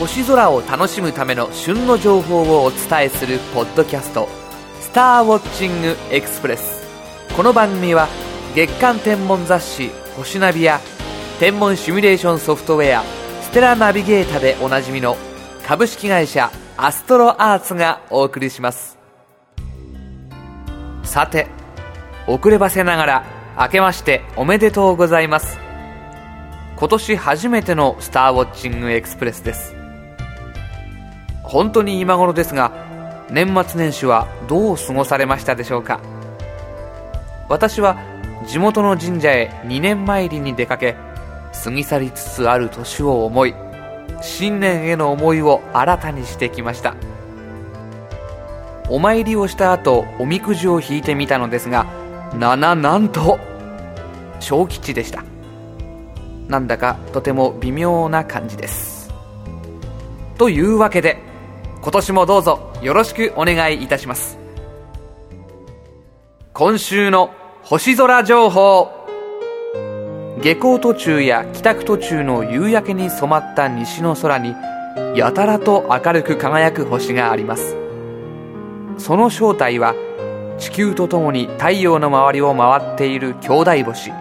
星空を楽しむための旬の情報をお伝えするポッドキャスト、スターウォッチングエクスプレス。この番組は月刊天文雑誌星ナビや天文シミュレーションソフトウェアステラナビゲータでおなじみの株式会社アストロアーツがお送りします。さて、遅ればせながら明けましておめでとうございます。今年初めてのスターウォッチングエクスプレスです。本当に今頃ですが、年末年始はどう過ごされましたでしょうか。私は地元の神社へ2年参りに出かけ、過ぎ去りつつある年を思い、新年への思いを新たにしてきました。お参りをした後、おみくじを引いてみたのですが、なんと小吉でした。なんだかとても微妙な感じです。というわけで、今年もどうぞよろしくお願いいたします。今週の星空情報。下校途中や帰宅途中の夕焼けに染まった西の空に、やたらと明るく輝く星があります。その正体は、地球とともに太陽の周りを回っている兄弟星、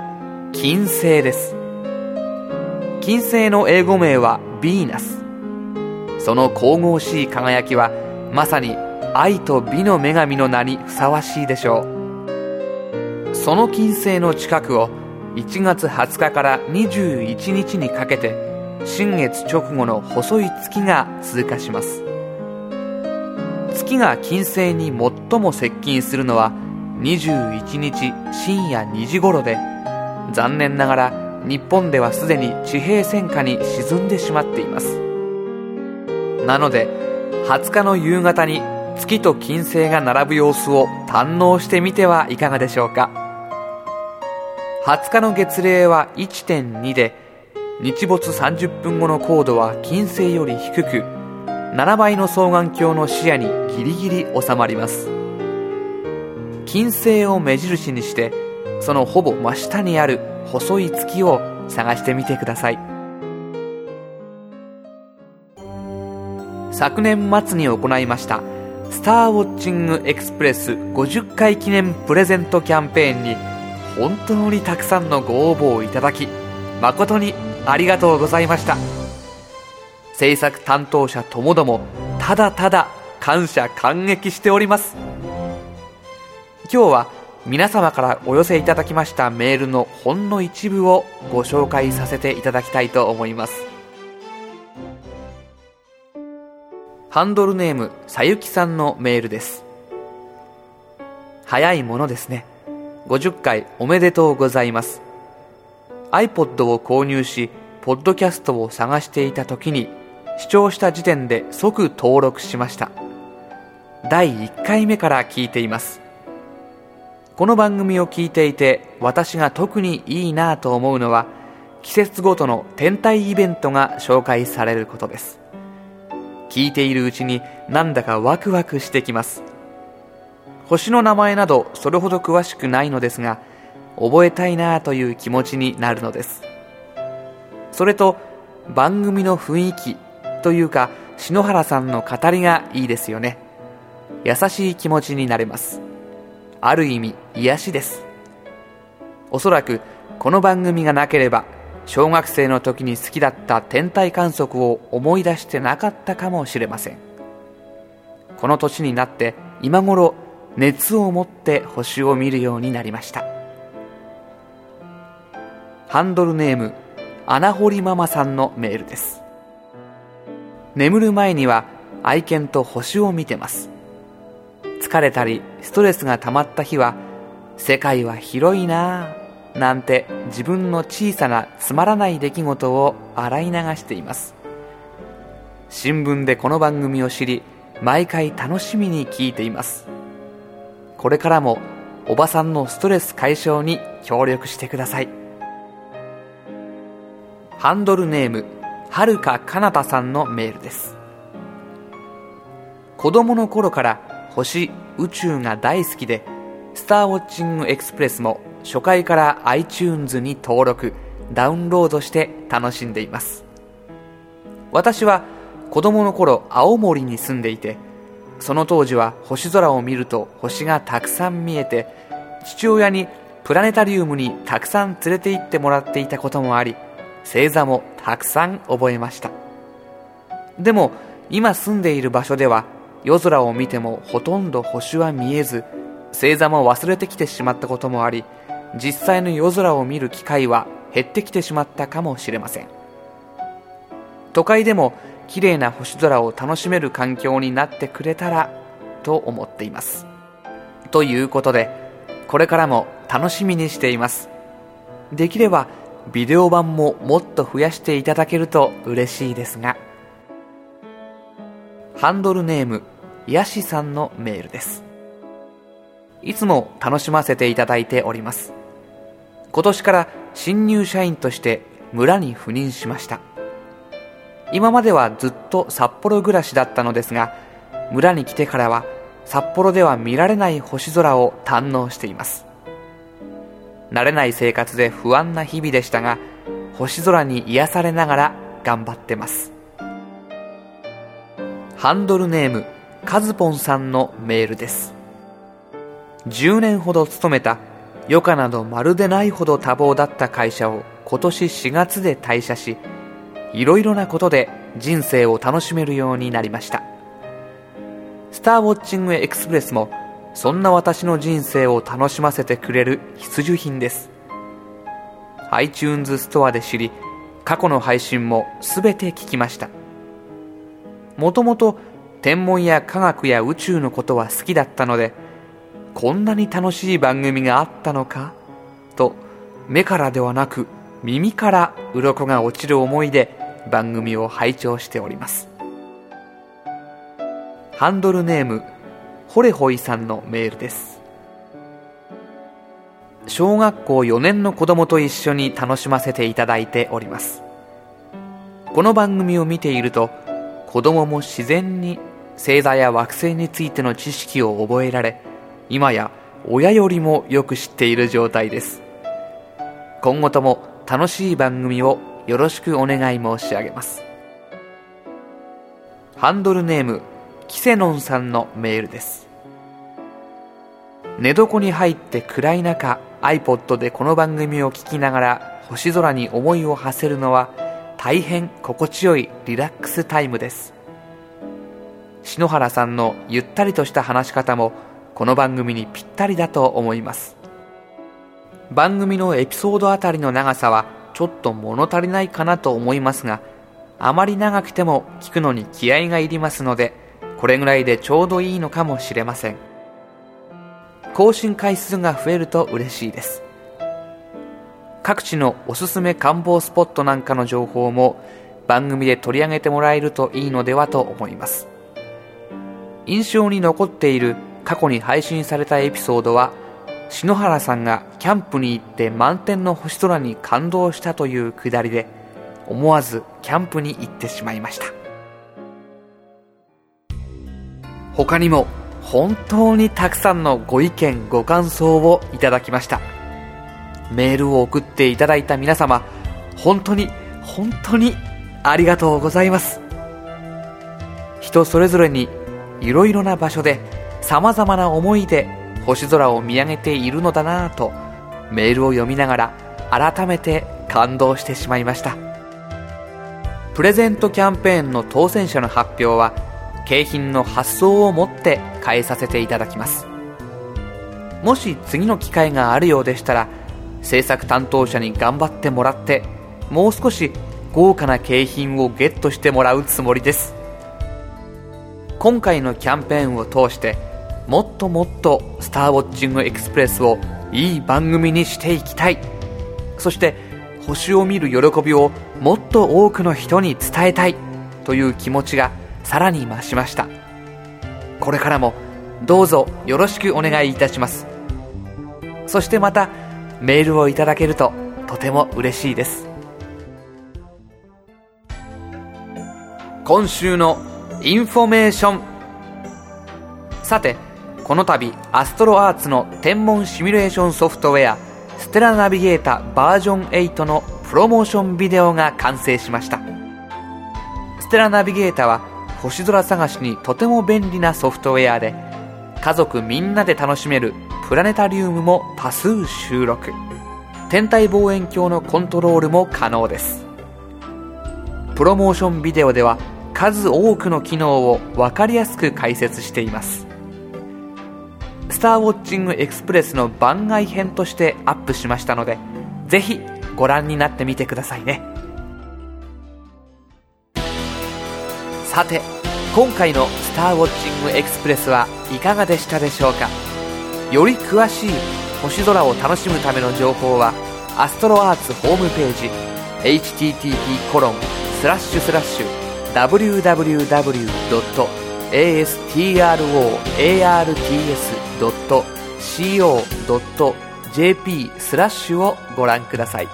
金星です。金星の英語名はヴィーナス。その神々しい輝きは、まさに愛と美の女神の名にふさわしいでしょう。その金星の近くを1月20日から21日にかけて、新月直後の細い月が通過します。月が金星に最も接近するのは21日深夜2時頃で、残念ながら日本ではすでに地平線下に沈んでしまっています。なので、20日の夕方に月と金星が並ぶ様子を堪能してみてはいかがでしょうか。20日の月齢は 1.2 で、日没30分後の高度は金星より低く、7倍の双眼鏡の視野にギリギリ収まります。金星を目印にして、そのほぼ真下にある細い月を探してみてください。昨年末に行いましたスターウォッチングエクスプレス50回記念プレゼントキャンペーンに、本当にたくさんのご応募をいただき、誠にありがとうございました。制作担当者ともども、ただただ感謝感激しております。今日は皆様からお寄せいただきましたメールのほんの一部をご紹介させていただきたいと思います。ハンドルネームさゆきさんのメールです。早いものですね。50回おめでとうございます。 iPod を購入し、ポッドキャストを探していた時に、視聴した時点で即登録しました。第1回目から聞いています。この番組を聞いていて、私が特にいいなと思うのは、季節ごとの天体イベントが紹介されることです。聞いているうちに、なんだかワクワクしてきます。星の名前などそれほど詳しくないのですが、覚えたいなという気持ちになるのです。それと、番組の雰囲気というか、篠原さんの語りがいいですよね。優しい気持ちになれます。ある意味癒しです。おそらくこの番組がなければ、小学生の時に好きだった天体観測を思い出してなかったかもしれません。この年になって、今頃熱を持って星を見るようになりました。ハンドルネーム穴堀ママさんのメールです。眠る前には愛犬と星を見てます。疲れたりストレスが溜まった日は、世界は広いなぁなんて、自分の小さなつまらない出来事を洗い流しています。新聞でこの番組を知り、毎回楽しみに聞いています。これからもおばさんのストレス解消に協力してください。ハンドルネームはるかかなたさんのメールです。子供の頃から星、宇宙が大好きで、スターウォッチングエクスプレスも初回から iTunes に登録、ダウンロードして楽しんでいます。私は子供の頃青森に住んでいて、その当時は星空を見ると星がたくさん見えて、父親にプラネタリウムにたくさん連れて行ってもらっていたこともあり、星座もたくさん覚えました。でも今住んでいる場所では夜空を見てもほとんど星は見えず、星座も忘れてきてしまったこともあり、実際の夜空を見る機会は減ってきてしまったかもしれません。都会でも綺麗な星空を楽しめる環境になってくれたらと思っています。ということで、これからも楽しみにしています。できればビデオ版ももっと増やしていただけると嬉しいですが。ハンドルネームヤシさんのメールです。いつも楽しませていただいております。今年から新入社員として村に赴任しました。今まではずっと札幌暮らしだったのですが、村に来てからは札幌では見られない星空を堪能しています。慣れない生活で不安な日々でしたが、星空に癒されながら頑張ってます。ハンドルネームカズポンさんのメールです。10年ほど勤めた余暇などまるでないほど多忙だった会社を今年4月で退社し、いろいろなことで人生を楽しめるようになりました。スターウォッチングエクスプレスもそんな私の人生を楽しませてくれる必需品です。 iTunes ストアで知り、過去の配信もすべて聞きました。もともと天文や科学や宇宙のことは好きだったので、こんなに楽しい番組があったのかと目からではなく耳から鱗が落ちる思いで番組を拝聴しております。ハンドルネームホレホイさんのメールです。小学校4年の子供と一緒に楽しませていただいております。この番組を見ていると子供も自然に星座や惑星についての知識を覚えられ、今や親よりもよく知っている状態です。今後とも楽しい番組をよろしくお願い申し上げます。ハンドルネームキセノンさんのメールです。寝床に入って暗い中 iPod でこの番組を聞きながら星空に思いを馳せるのは大変心地よいリラックスタイムです。篠原さんのゆったりとした話し方もこの番組にぴったりだと思います。番組のエピソードあたりの長さはちょっと物足りないかなと思いますが、あまり長くても聞くのに気合がいりますので、これぐらいでちょうどいいのかもしれません。更新回数が増えると嬉しいです。各地のおすすめ観光スポットなんかの情報も番組で取り上げてもらえるといいのではと思います。印象に残っている過去に配信されたエピソードは、篠原さんがキャンプに行って満天の星空に感動したというくだりで、思わずキャンプに行ってしまいました。他にも本当にたくさんのご意見ご感想をいただきました。メールを送っていただいた皆様、本当に本当にありがとうございます。人それぞれにいろいろな場所でさまざまな思いで星空を見上げているのだなぁと、メールを読みながら改めて感動してしまいました。プレゼントキャンペーンの当選者の発表は景品の発送をもって変えさせていただきます。もし次の機会があるようでしたら、制作担当者に頑張ってもらって、もう少し豪華な景品をゲットしてもらうつもりです。今回のキャンペーンを通してもっともっとスターウォッチングエクスプレスをいい番組にしていきたい。そして星を見る喜びをもっと多くの人に伝えたいという気持ちがさらに増しました。これからもどうぞよろしくお願いいたします。そしてまたメールをいただけるととても嬉しいです。今週のインフォメーション。さて、この度アストロアーツの天文シミュレーションソフトウェアステラナビゲータバージョン8のプロモーションビデオが完成しました。スステラナビゲータは星空探しにとても便利なソフトウェアで、家族みんなで楽しめるプラネタリウムも多数収録、天体望遠鏡のコントロールも可能です。プロモーションビデオでは数多くの機能を分かりやすく解説しています。スターウォッチングエクスプレスの番外編としてアップしましたので、ぜひご覧になってみてくださいね。さて、今回のスターウォッチングエクスプレスはいかがでしたでしょうか。より詳しい星空を楽しむための情報はアストロアーツホームページ http://www.astroarts.co.jp/ をご覧ください。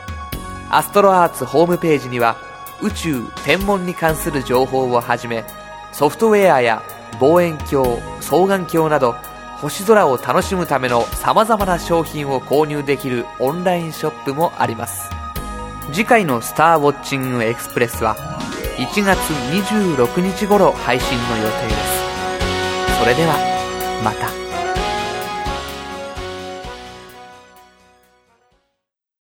アストロアーツホームページには宇宙天文に関する情報をはじめ、ソフトウェアや望遠鏡、双眼鏡など星空を楽しむためのさまざまな商品を購入できるオンラインショップもあります。次回のスターウォッチングエクスプレスは1月26日頃配信の予定です。それではまた。